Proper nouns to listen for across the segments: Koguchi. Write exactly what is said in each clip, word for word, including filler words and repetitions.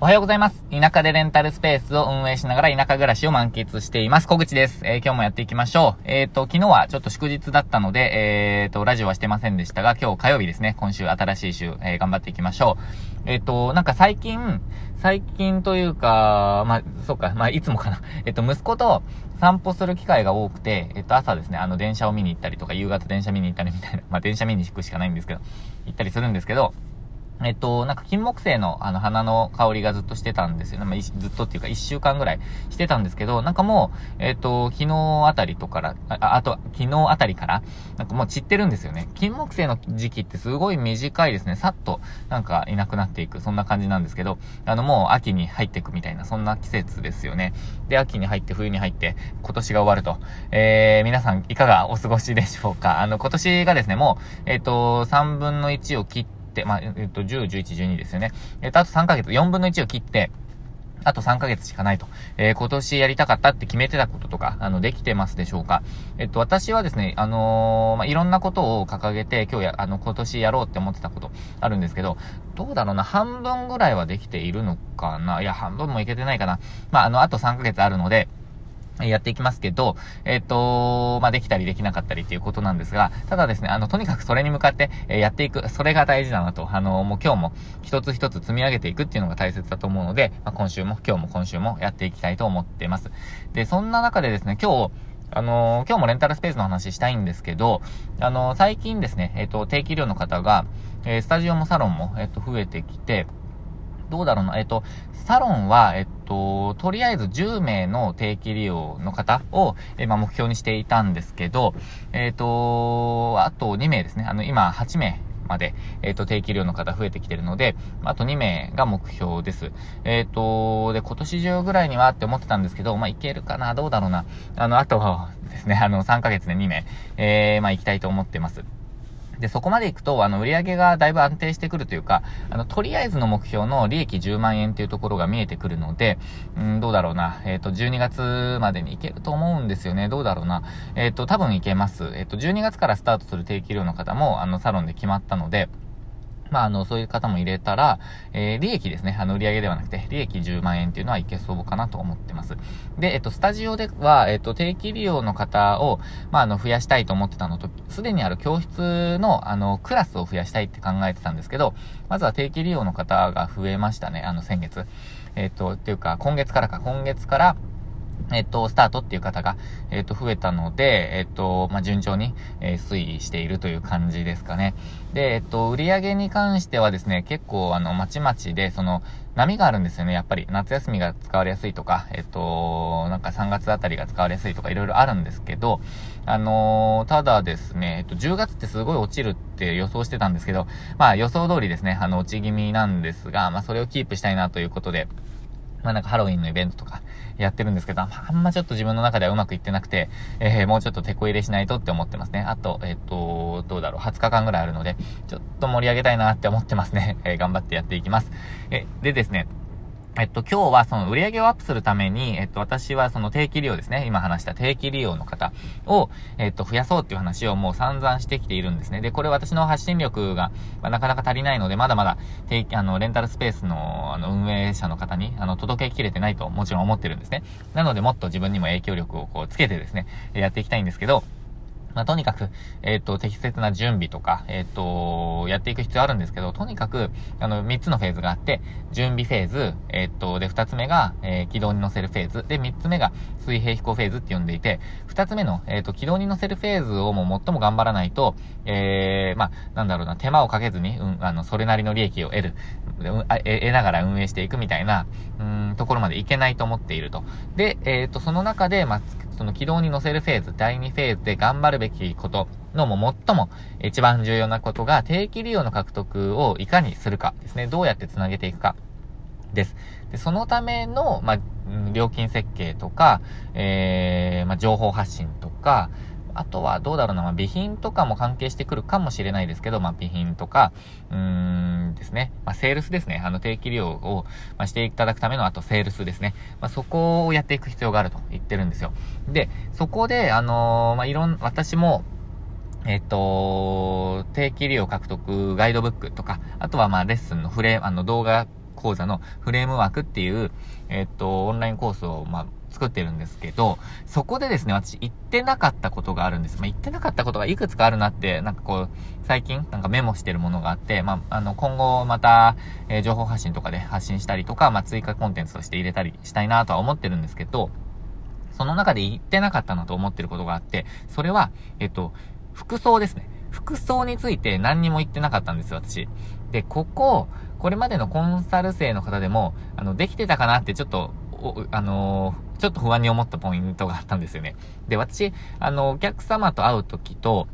おはようございます。田舎でレンタルスペースを運営しながら田舎暮らしを満喫しています。小口です。えー、今日もやっていきましょう。えっと、昨日はちょっと祝日だったので、えっと、ラジオはしてませんでしたが、今日火曜日ですね。今週新しい週、えー、頑張っていきましょう。えっと、なんか最近、最近というか、まあ、そうか、まあ、いつもかな。えっと、息子と散歩する機会が多くて、えっと、朝ですね、あの、電車を見に行ったりとか、夕方電車見に行ったりみたいな、まあ、電車見に行くしかないんですけど、行ったりするんですけど、えっと、なんか金木犀のあの花の香りがずっとしてたんですよね。まあ、ずっとっていうかいっしゅうかんぐらいしてたんですけど、なんかもう、えっと、昨日あたりとから、あ、あと、昨日あたりから、なんかもう散ってるんですよね。金木犀の時期ってすごい短いですね。さっと、なんかいなくなっていく。そんな感じなんですけど、あのもう秋に入っていくみたいな、そんな季節ですよね。で、秋に入って冬に入って、今年が終わると。えー、皆さんいかがお過ごしでしょうか。あの、今年がですね、もう、えっと、さんぶんのいちを切って、まあ、えっと、じゅう、じゅういち、じゅうにですよね。えっと、あとさんかげつ、よんぶんのいちを切って、あとさんかげつしかないと。えー、今年やりたかったって決めてたこととか、あの、できてますでしょうか。えっと、私はですね、あのー、まあ、いろんなことを掲げて、今日や、あの、今年やろうって思ってたことあるんですけど、どうだろうな、半分ぐらいはできているのかな。いや、半分もいけてないかな。まあ、あの、あとさんかげつあるので、やっていきますけど、えっと、まあ、できたりできなかったりっていうことなんですが、ただですね、あの、とにかくそれに向かって、えー、やっていく、それが大事だなと、あの、もう今日も一つ一つ積み上げていくっていうのが大切だと思うので、まあ、今週も、今日も今週もやっていきたいと思ってます。で、そんな中でですね、今日、あのー、今日もレンタルスペースの話したいんですけど、あのー、最近ですね、えっと、定期利用の方が、えー、スタジオもサロンも、えっと、増えてきて、どうだろうな、えっと、サロンは、えっと、とりあえずじゅうめいの定期利用の方を、えまあ、目標にしていたんですけど、えっと、あとにめいですね。あの、今はちめいまで、えっと、定期利用の方増えてきてるので、あとにめいが目標です。えっと、で、今年中ぐらいにはって思ってたんですけど、まあ、いけるかな、どうだろうな。あの、あとですね、あの、さんかげつでにめい、えー、まあ、行きたいと思ってます。で、そこまで行くと、あの、売り上げがだいぶ安定してくるというか、あの、とりあえずの目標の利益じゅうまんえんっていうところが見えてくるので、うん、どうだろうな。えっと、じゅうにがつまでに行けると思うんですよね。どうだろうな。えっと、多分行けます。えっと、じゅうにがつからスタートする定期料の方も、あの、サロンで決まったので、まあ、あの、そういう方も入れたら、えー、利益ですね。あの、売上ではなくて、利益じゅうまんえんっていうのはいけそうかなと思ってます。で、えっと、スタジオでは、えっと、定期利用の方を、まあ、あの、増やしたいと思ってたのと、すでにある教室の、あの、クラスを増やしたいって考えてたんですけど、まずは定期利用の方が増えましたね。あの、先月。えっと、っていうか、今月からか、今月から、えっと、スタートっていう方が、えっと、増えたので、えっと、まあ、順調に、えー、推移しているという感じですかね。で、えっと、売上に関してはですね、結構、あの、まちまちで、その、波があるんですよね。やっぱり、夏休みが使われやすいとか、えっと、なんかさんがつあたりが使われやすいとか、いろいろあるんですけど、あのー、ただですね、えっと、じゅうがつってすごい落ちるって予想してたんですけど、まあ、予想通りですね、あの、落ち気味なんですが、まあ、それをキープしたいなということで、まあ、なんかハロウィンのイベントとかやってるんですけど、あんまちょっと自分の中ではうまくいってなくて、えー、もうちょっと手こ入れしないとって思ってますね。あと、えっと、どうだろう、はつかかんぐらいあるので、ちょっと盛り上げたいなって思ってますね。えー、頑張ってやっていきます。え、でですね、えっと、今日はその売り上げをアップするために、えっと、私はその定期利用ですね。今話した定期利用の方を、えっと、増やそうっていう話をもう散々してきているんですね。で、これ私の発信力が、まあ、なかなか足りないので、まだまだ、定期、あの、レンタルスペースの、あの、運営者の方に、あの、届けきれてないともちろん思ってるんですね。なので、もっと自分にも影響力をこう、つけてですね、やっていきたいんですけど、まあ、とにかく、えっと、適切な準備とか、えっと、やっていく必要あるんですけど、とにかく、あの、みっつのフェーズがあって、準備フェーズ、えっと、で、ふたつめが、えー、軌道に乗せるフェーズ、で、みっつめが水平飛行フェーズって呼んでいて、ふたつめの、えっと、軌道に乗せるフェーズをもう最も頑張らないと、えー、まあ、なんだろうな、手間をかけずに、うん、あの、それなりの利益を得る、うん、あ、え、得ながら運営していくみたいな、うん、ところまでいけないと思っていると。で、えっと、その中で、まあ、その軌道に乗せるフェーズ、だいにフェーズで頑張るべきことのも最も一番重要なことが定期利用の獲得をいかにするかですね。どうやってつなげていくかです。で、そのための、まあ、料金設計とか、えー、まあ、情報発信とか、あとはどうだろうな、まあ、備品とかも関係してくるかもしれないですけど、まあ、備品とか、うーんですね。まあ、セールスですね。あの、定期利用を、まあ、していただくための、あと、セールスですね。まあ、そこをやっていく必要があると言ってるんですよ。で、そこで、あのー、まあ、いろん、私も、えっと、定期利用獲得ガイドブックとか、あとは、まあ、レッスンのフレーム、あの、動画、講座のフレームワークっていう、えっと、オンラインコースを、まあ、作ってるんですけど、そこでですね、私言ってなかったことがあるんです。まあ、言ってなかったことがいくつかあるなって、なんかこう、最近なんかメモしてるものがあって、まあ、あの、今後また、えー、情報発信とかで発信したりとか、まあ、追加コンテンツとして入れたりしたいなとは思ってるんですけど、その中で言ってなかったなと思ってることがあって、それは、えっと、服装ですね。服装について何にも言ってなかったんですよ、私。で、ここ、これまでのコンサル生の方でも、あの、できてたかなってちょっと、おあのー、ちょっと不安に思ったポイントがあったんですよね。で、私、あの、お客様と会うときと、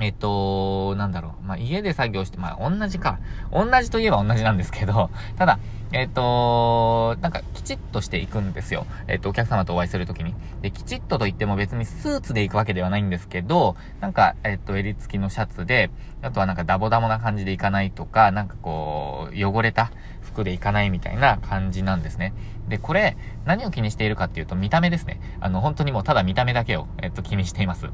えっと、なんだろう、まあ、家で作業して、まあ、同じか。同じといえば同じなんですけど、ただ、えっと、なんか、きちっとしていくんですよ。えっと、お客様とお会いするときに。で、きちっとと言っても別にスーツで行くわけではないんですけど、なんか、えっと、襟付きのシャツで、あとはなんかダボダボな感じで行かないとか、なんかこう、汚れた服で行かないみたいな感じなんですね。で、これ、何を気にしているかっていうと、見た目ですね。あの、本当にもうただ見た目だけを、えっと、気にしています。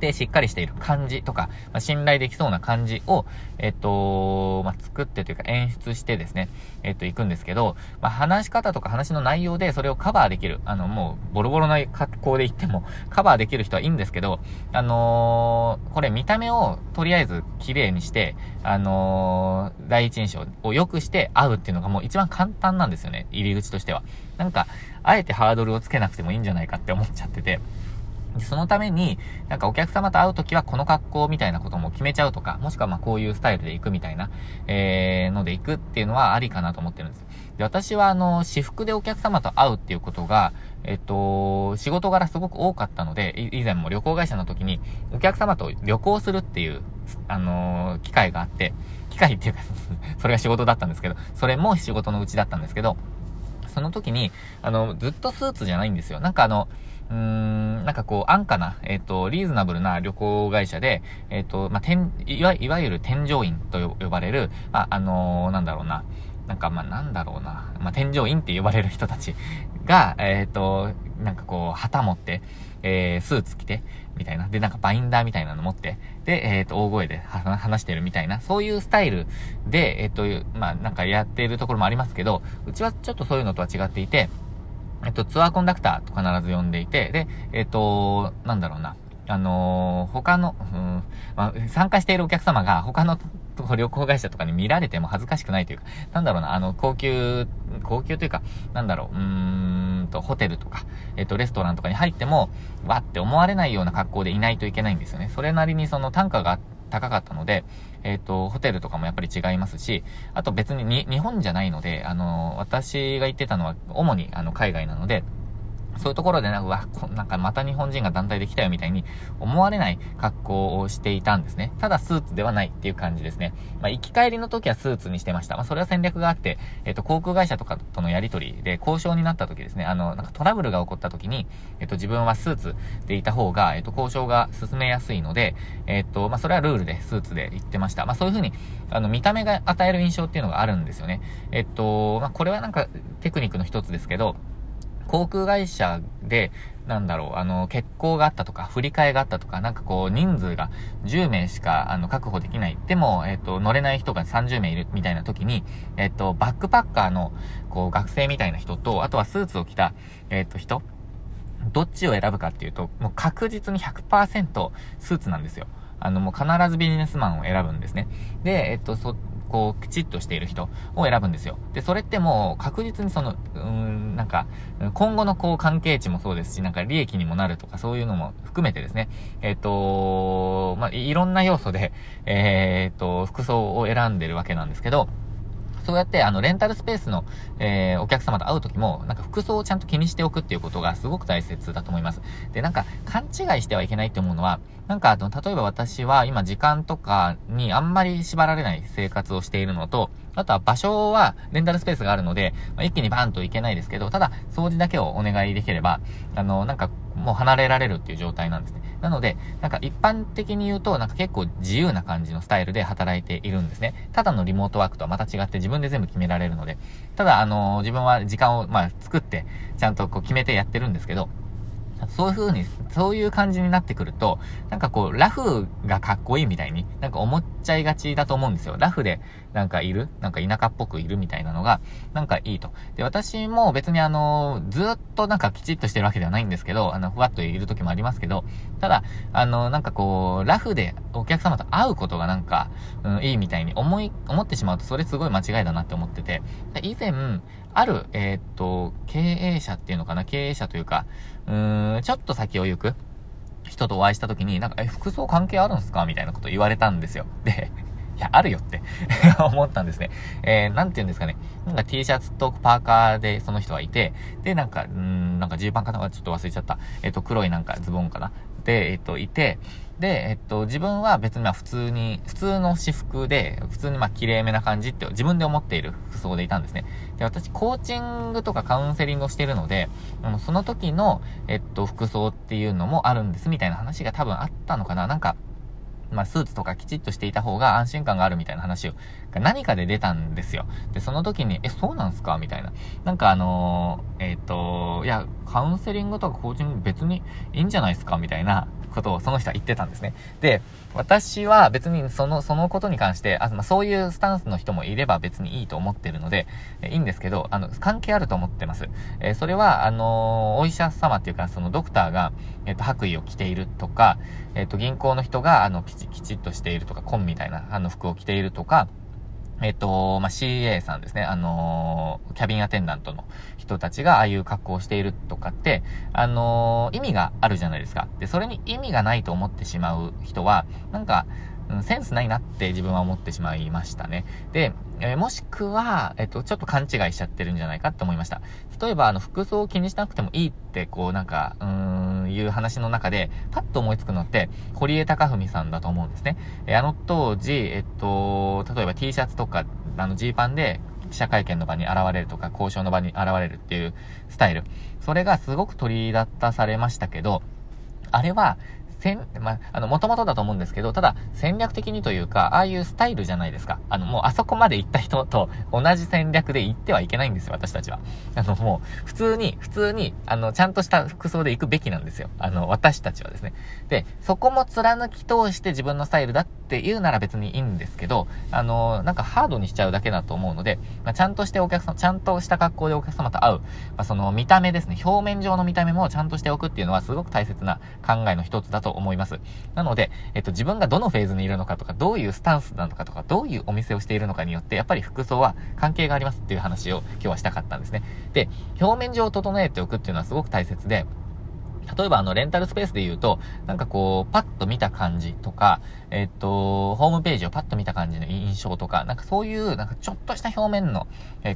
で、しっかりしている感じとか、まあ、信頼できそうな感じを、えっと、まあ、作ってというか演出してですね、えっと、行くんですけど、まあ、話し方とか話の内容でそれをカバーできる、あの、もう、ボロボロな格好で行ってもカバーできる人はいいんですけど、あのー、これ見た目をとりあえず綺麗にして、あのー、第一印象を良くして会うっていうのがもう一番簡単なんですよね、入り口としては。なんか、あえてハードルをつけなくてもいいんじゃないかって思っちゃってて、そのために、なんかお客様と会うときはこの格好みたいなことも決めちゃうとか、もしくはまあこういうスタイルで行くみたいな、えー、ので行くっていうのはありかなと思ってるんです。で、私はあの、私服でお客様と会うっていうことが、えっと、仕事柄すごく多かったので、以前も旅行会社の時にお客様と旅行するっていう、あのー、機会があって、機会っていうか、それが仕事だったんですけど、それも仕事のうちだったんですけど、その時に、あの、ずっとスーツじゃないんですよ。なんかあの、うーん、なんかこう、安価な、えっと、リーズナブルな旅行会社で、えっと、まあ、てん、いわ、いわゆる添乗員と呼ばれる、まあ、あのー、なんだろうな、なんかまあ、なんだろうな、まあ、添乗員って呼ばれる人たちが、えっと、なんかこう、旗持って、えー、スーツ着て、みたいな。で、なんかバインダーみたいなの持って、で、えっと、大声で話してるみたいな、そういうスタイルで、えっと、まあ、なんかやっているところもありますけど、うちはちょっとそういうのとは違っていて、えっと、ツアーコンダクターと必ず呼んでいて、で、えっと、なんだろうな、あのー、他の、うんまあ、参加しているお客様が他の旅行会社とかに見られても恥ずかしくないというか、なんだろうな、あの、高級、高級というか、なんだろう、うーんと、ホテルとか、えっと、レストランとかに入っても、わって思われないような格好でいないといけないんですよね。それなりにその単価が高かったので、えっと、ホテルとかもやっぱり違いますし、あと別にに日本じゃないので、あの、私が行ってたのは主にあの海外なので、そういうところでなんか、うわ、なんかまた日本人が団体で来たよみたいに思われない格好をしていたんですね。ただスーツではないっていう感じですね。まあ、行き帰りの時はスーツにしてました。まあ、それは戦略があって、えっと、航空会社とかとのやり取りで交渉になった時ですね、あの、なんかトラブルが起こった時に、えっと、自分はスーツでいた方が、えっと、交渉が進めやすいので、えっと、まあ、それはルールでスーツで行ってました。まあ、そういう風に、あの、見た目が与える印象っていうのがあるんですよね。えっと、まあ、これはなんかテクニックの一つですけど、航空会社で、なんだろう、あの、欠航があったとか、振り替えがあったとか、なんかこう、人数がじゅうめいしか、あの、確保できない。でも、えっと、乗れない人がさんじゅうめいいるみたいな時に、えっと、バックパッカーの、こう、学生みたいな人と、あとはスーツを着た、えっと、人、どっちを選ぶかっていうと、もう確実に ひゃくパーセント スーツなんですよ。あの、もう必ずビジネスマンを選ぶんですね。で、えっと、そ、こう、きちっとしている人を選ぶんですよ。で、それってもう確実にその、うーん、なんか、今後のこう関係値もそうですし、なんか利益にもなるとかそういうのも含めてですね、えっと、まあ、いろんな要素で、えー、っと、服装を選んでるわけなんですけど、そうやって、あの、レンタルスペースの、えー、お客様と会うときも、なんか服装をちゃんと気にしておくっていうことがすごく大切だと思います。で、なんか、勘違いしてはいけないって思うのは、なんか、あの、例えば私は今時間とかにあんまり縛られない生活をしているのと、あとは場所はレンタルスペースがあるので、まあ、一気にバーンといけないですけど、ただ、掃除だけをお願いできれば、あの、なんか、もう離れられるっていう状態なんですね。なので、なんか一般的に言うと、なんか結構自由な感じのスタイルで働いているんですね。ただのリモートワークとはまた違って自分で全部決められるので、ただあのー、自分は時間をまあ作って、ちゃんとこう決めてやってるんですけど、そういう風に、そういう感じになってくると、なんかこう、ラフがかっこいいみたいに、なんか思っちゃいがちだと思うんですよ。ラフで、なんかいる、なんか田舎っぽくいるみたいなのが、なんかいいと。で、私も別にあの、ずーっとなんかきちっとしてるわけではないんですけど、あの、ふわっといる時もありますけど、ただ、あの、なんかこう、ラフでお客様と会うことがなんか、うん、いいみたいに思い、思ってしまうと、それすごい間違いだなって思ってて、以前、ある、えー、っと、経営者っていうのかな、経営者というか、うーん、ちょっと先を行く人とお会いしたときに、なんか、え、服装関係あるんすかみたいなこと言われたんですよ。で、いや、あるよって思ったんですね。えー、なんて言うんですかね。なんか T シャツとパーカーでその人はいて、で、なんか、うーん、なんかジーパンかな、ちょっと忘れちゃった。えー、っと、黒いなんかズボンかな。で、えっと、いて、で、えっと、自分は別にまあ普通に、普通の私服で、普通にまあ綺麗めな感じって自分で思っている服装でいたんですね。で、私、コーチングとかカウンセリングをしているので、その時の、えっと、服装っていうのもあるんですみたいな話が多分あったのかな。なんか、まあ、スーツとかきちっとしていた方が安心感があるみたいな話を、何かで出たんですよ。で、その時に、え、そうなんすかみたいな。なんかあのー、えっと、いや、カウンセリングとかコーチング別にいいんじゃないですかみたいなことをその人は言ってたんですね。で、私は別にその、そのことに関して、あ、まあ、そういうスタンスの人もいれば別にいいと思ってるので、えいいんですけど、あの、関係あると思ってます。えー、それは、あのー、お医者様っていうか、そのドクターが、えっと、白衣を着ているとか、えっと、銀行の人が、あの、きちっとしているとか、紺みたいなあの服を着ているとか、えっと、まあ、シーエー さんですね。あのー、キャビンアテンダントの人たちがああいう格好をしているとかって、あのー、意味があるじゃないですか。で、それに意味がないと思ってしまう人は、なんか、うん、センスないなって自分は思ってしまいましたね。で、えー、もしくは、えっと、ちょっと勘違いしちゃってるんじゃないかって思いました。例えば、あの、服装を気にしなくてもいいって、こう、なんか、うーん、いう話の中で、パッと思いつくのって、堀江貴文さんだと思うんですね。えー、あの当時、えっと、例えば T シャツとか、あの、ジーパンで、記者会見の場に現れるとか、交渉の場に現れるっていうスタイル。それがすごく取り立たされましたけど、あれは、せん、まあ、あの、もともとだと思うんですけど、ただ、戦略的にというか、ああいうスタイルじゃないですか。あの、もう、あそこまで行った人と同じ戦略で行ってはいけないんですよ、私たちは。あの、もう、普通に、普通に、あの、ちゃんとした服装で行くべきなんですよ。あの、私たちはですね。で、そこも貫き通して自分のスタイルだって言うなら別にいいんですけど、あの、なんかハードにしちゃうだけだと思うので、まあ、ちゃんとしてお客様、ちゃんとした格好でお客様と会う、まあ、その見た目ですね、表面上の見た目もちゃんとしておくっていうのはすごく大切な考えの一つだと思います。なので、えっと、自分がどのフェーズにいるのかとか、どういうスタンスなのかとか、どういうお店をしているのかによって、やっぱり服装は関係がありますっていう話を今日はしたかったんですね。で、表面上を整えておくっていうのはすごく大切で、例えばあのレンタルスペースで言うと、なんかこう、パッと見た感じとか、えっと、ホームページをパッと見た感じの印象とか、なんかそういう、なんかちょっとした表面の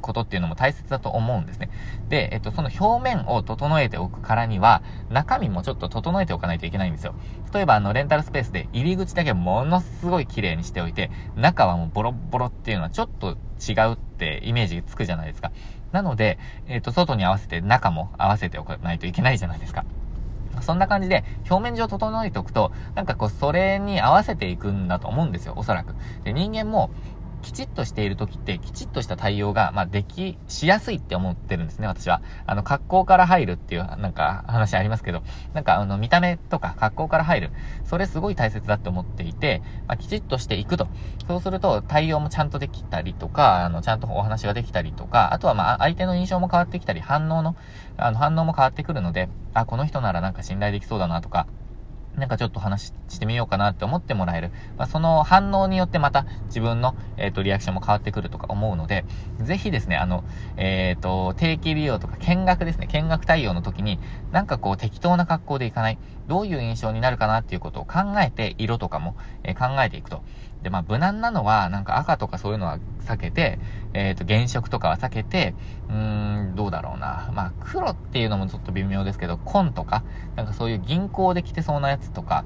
ことっていうのも大切だと思うんですね。で、えっと、その表面を整えておくからには、中身もちょっと整えておかないといけないんですよ。例えばあのレンタルスペースで入り口だけものすごい綺麗にしておいて、中はもうボロボロっていうのはちょっと違うってイメージつくじゃないですか。なので、えっと、外に合わせて中も合わせておかないといけないじゃないですか。そんな感じで、表面上整えておくと、なんかこう、それに合わせていくんだと思うんですよ、おそらく。で、人間も、きちっとしている時って、きちっとした対応が、まあ、でき、しやすいって思ってるんですね、私は。あの、格好から入るっていう、なんか、話ありますけど、なんか、あの、見た目とか、格好から入る。それすごい大切だって思っていて、まあ、きちっとしていくと。そうすると、対応もちゃんとできたりとか、あの、ちゃんとお話ができたりとか、あとは、まあ、相手の印象も変わってきたり、反応の、あの、反応も変わってくるので、あ、この人ならなんか信頼できそうだなとか、なんかちょっと話してみようかなって思ってもらえる。まあ、その反応によってまた自分の、えっと、リアクションも変わってくるとか思うので、ぜひですね、あの、えっと、定期利用とか見学ですね、見学対応の時に、なんかこう適当な格好でいかない。どういう印象になるかなっていうことを考えて、色とかも、えー、考えていくと。で、まあ、無難なのは、なんか赤とかそういうのは避けて、えっと、原色とかは避けて、うーん、どうだろうな。まあ、黒っていうのもちょっと微妙ですけど、紺とか、なんかそういう銀行で着てそうなやつとか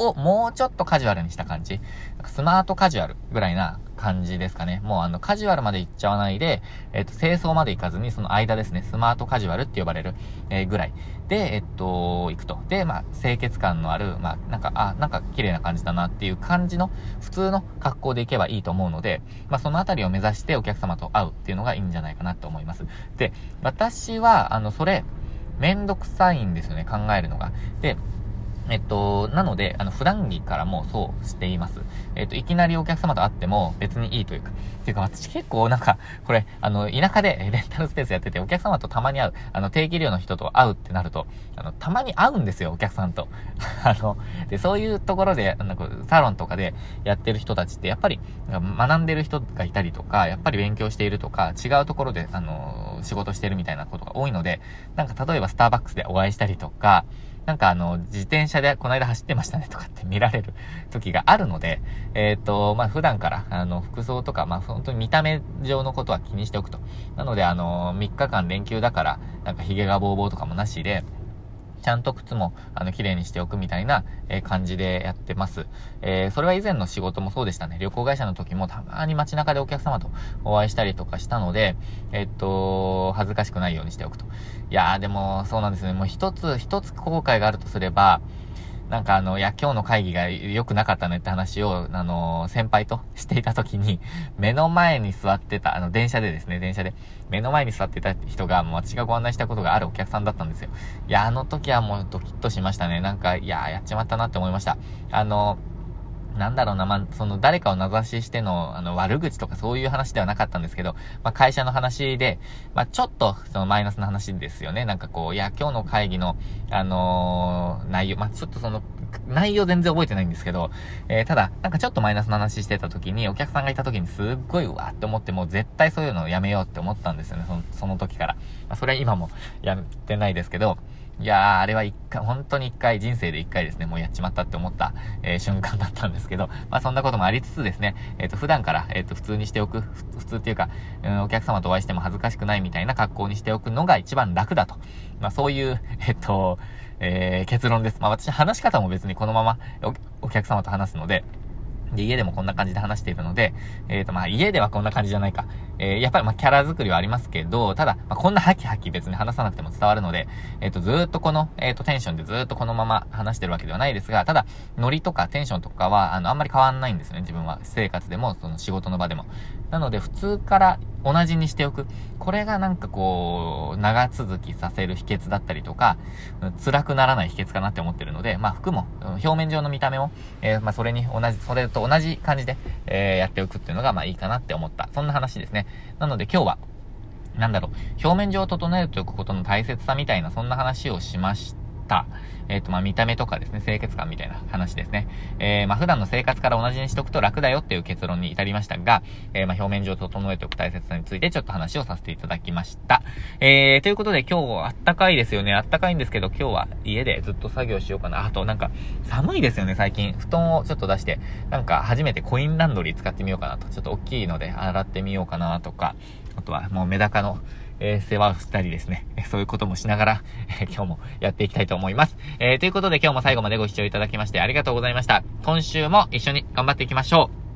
をもうちょっとカジュアルにした感じ。なんかスマートカジュアルぐらいな感じですかね。もうあの、カジュアルまで行っちゃわないで、えっと、清掃まで行かずに、その間ですね、スマートカジュアルって呼ばれる、えー、ぐらい。で、えっと、行くと。で、まあ、清潔感のある、まあ、なんか、あ、なんか綺麗な感じだなっていう感じの、普通の格好で行けばいいと思うので、まあ、そのあたりを目指してお客様と会うっていうのがいいんじゃないかなと思います。で、私は、あの、それ、めんどくさいんですよね、考えるのが。で、えっと、なので、あの、普段着からもそうしています。えっと、いきなりお客様と会っても別にいいというか、っていうか私結構なんか、これ、あの、田舎でレンタルスペースやってて、お客様とたまに会う、あの、定期利用の人と会うってなると、あの、たまに会うんですよ、お客さんと。あの、で、そういうところで、なんか、サロンとかでやってる人たちって、やっぱり、学んでる人がいたりとか、やっぱり勉強しているとか、違うところで、あの、仕事してるみたいなことが多いので、なんか、例えばスターバックスでお会いしたりとか、なんかあの、自転車でこの間走ってましたねとかって見られる時があるので、えっと、まあ、普段から、あの、服装とか、まあ、本当に見た目上のことは気にしておくと。なので、あの、みっかかん連休だから、なんか髭がボーボーとかもなしで、ちゃんと靴も、あの、綺麗にしておくみたいな、えー、感じでやってます。えー、それは以前の仕事もそうでしたね。旅行会社の時もたまに街中でお客様とお会いしたりとかしたので、えっと、恥ずかしくないようにしておくと。いやー、でも、そうなんですね。もう一つ、一つ後悔があるとすれば、なんかあの、いや、今日の会議が良くなかったねって話を、あの、先輩としていた時に、目の前に座ってた、あの、電車でですね、電車で、目の前に座ってた人が、もう私がご案内したことがあるお客さんだったんですよ。いや、あの時はもうドキッとしましたね。なんか、いや、やっちまったなって思いました。あの、なんだろうな、まあ、その、誰かを名指ししての、あの、悪口とかそういう話ではなかったんですけど、まあ、会社の話で、まあ、ちょっと、その、マイナスの話ですよね。なんかこう、いや、今日の会議の、あのー、内容、まあ、ちょっとその、内容全然覚えてないんですけど、えー、ただ、なんかちょっとマイナスの話してた時に、お客さんがいた時にすっごいうわって思って、もう絶対そういうのをやめようって思ったんですよね、その、その時から。まあ、それは今もやってないですけど、いやー、あれは一回、本当に一回、人生で一回ですね、もうやっちまったって思った、えー、瞬間だったんですけど、まあそんなこともありつつですね、えっと、普段から、えっと、普通にしておく、普通っていうか、うん、お客様とお会いしても恥ずかしくないみたいな格好にしておくのが一番楽だと。まあそういう、えっと、えー、結論です。まあ私、話し方も別にこのままお、お客様と話すので、で、家でもこんな感じで話しているので、えっと、まあ、家ではこんな感じじゃないか。えー、やっぱり、まあ、キャラ作りはありますけど、ただ、まあ、こんなハキハキ別に話さなくても伝わるので、えっと、ずーっとこの、えっと、テンションでずーっとこのまま話してるわけではないですが、ただ、ノリとかテンションとかは、あの、あんまり変わんないんですね、自分は。生活でも、その仕事の場でも。なので、普通から同じにしておく。これがなんかこう、長続きさせる秘訣だったりとか、辛くならない秘訣かなって思ってるので、まあ、服も、表面上の見た目も、えー、まあ、それに同じ、それと同じ感じで、えー、やっておくっていうのがまあいいかなって思った。そんな話ですね。なので今日は、なんだろう、表面上を整えるということの大切さみたいな、そんな話をしました。えっと、まあ見た目とかですね、清潔感みたいな話ですね。えー、まあ普段の生活から同じにしとくと楽だよっていう結論に至りましたが、えー、まあ表面上を整えておく大切さについてちょっと話をさせていただきました。えー、ということで今日あったかいですよね。あったかいんですけど、今日は家でずっと作業しようかな。あとなんか寒いですよね、最近。布団をちょっと出して、なんか初めてコインランドリー使ってみようかなと。ちょっと大きいので洗ってみようかなとか、あとはもうメダカのえー、世話をしたりですね、そういうこともしながら、えー、今日もやっていきたいと思います、えー、ということで今日も最後までご視聴いただきましてありがとうございました。今週も一緒に頑張っていきましょう。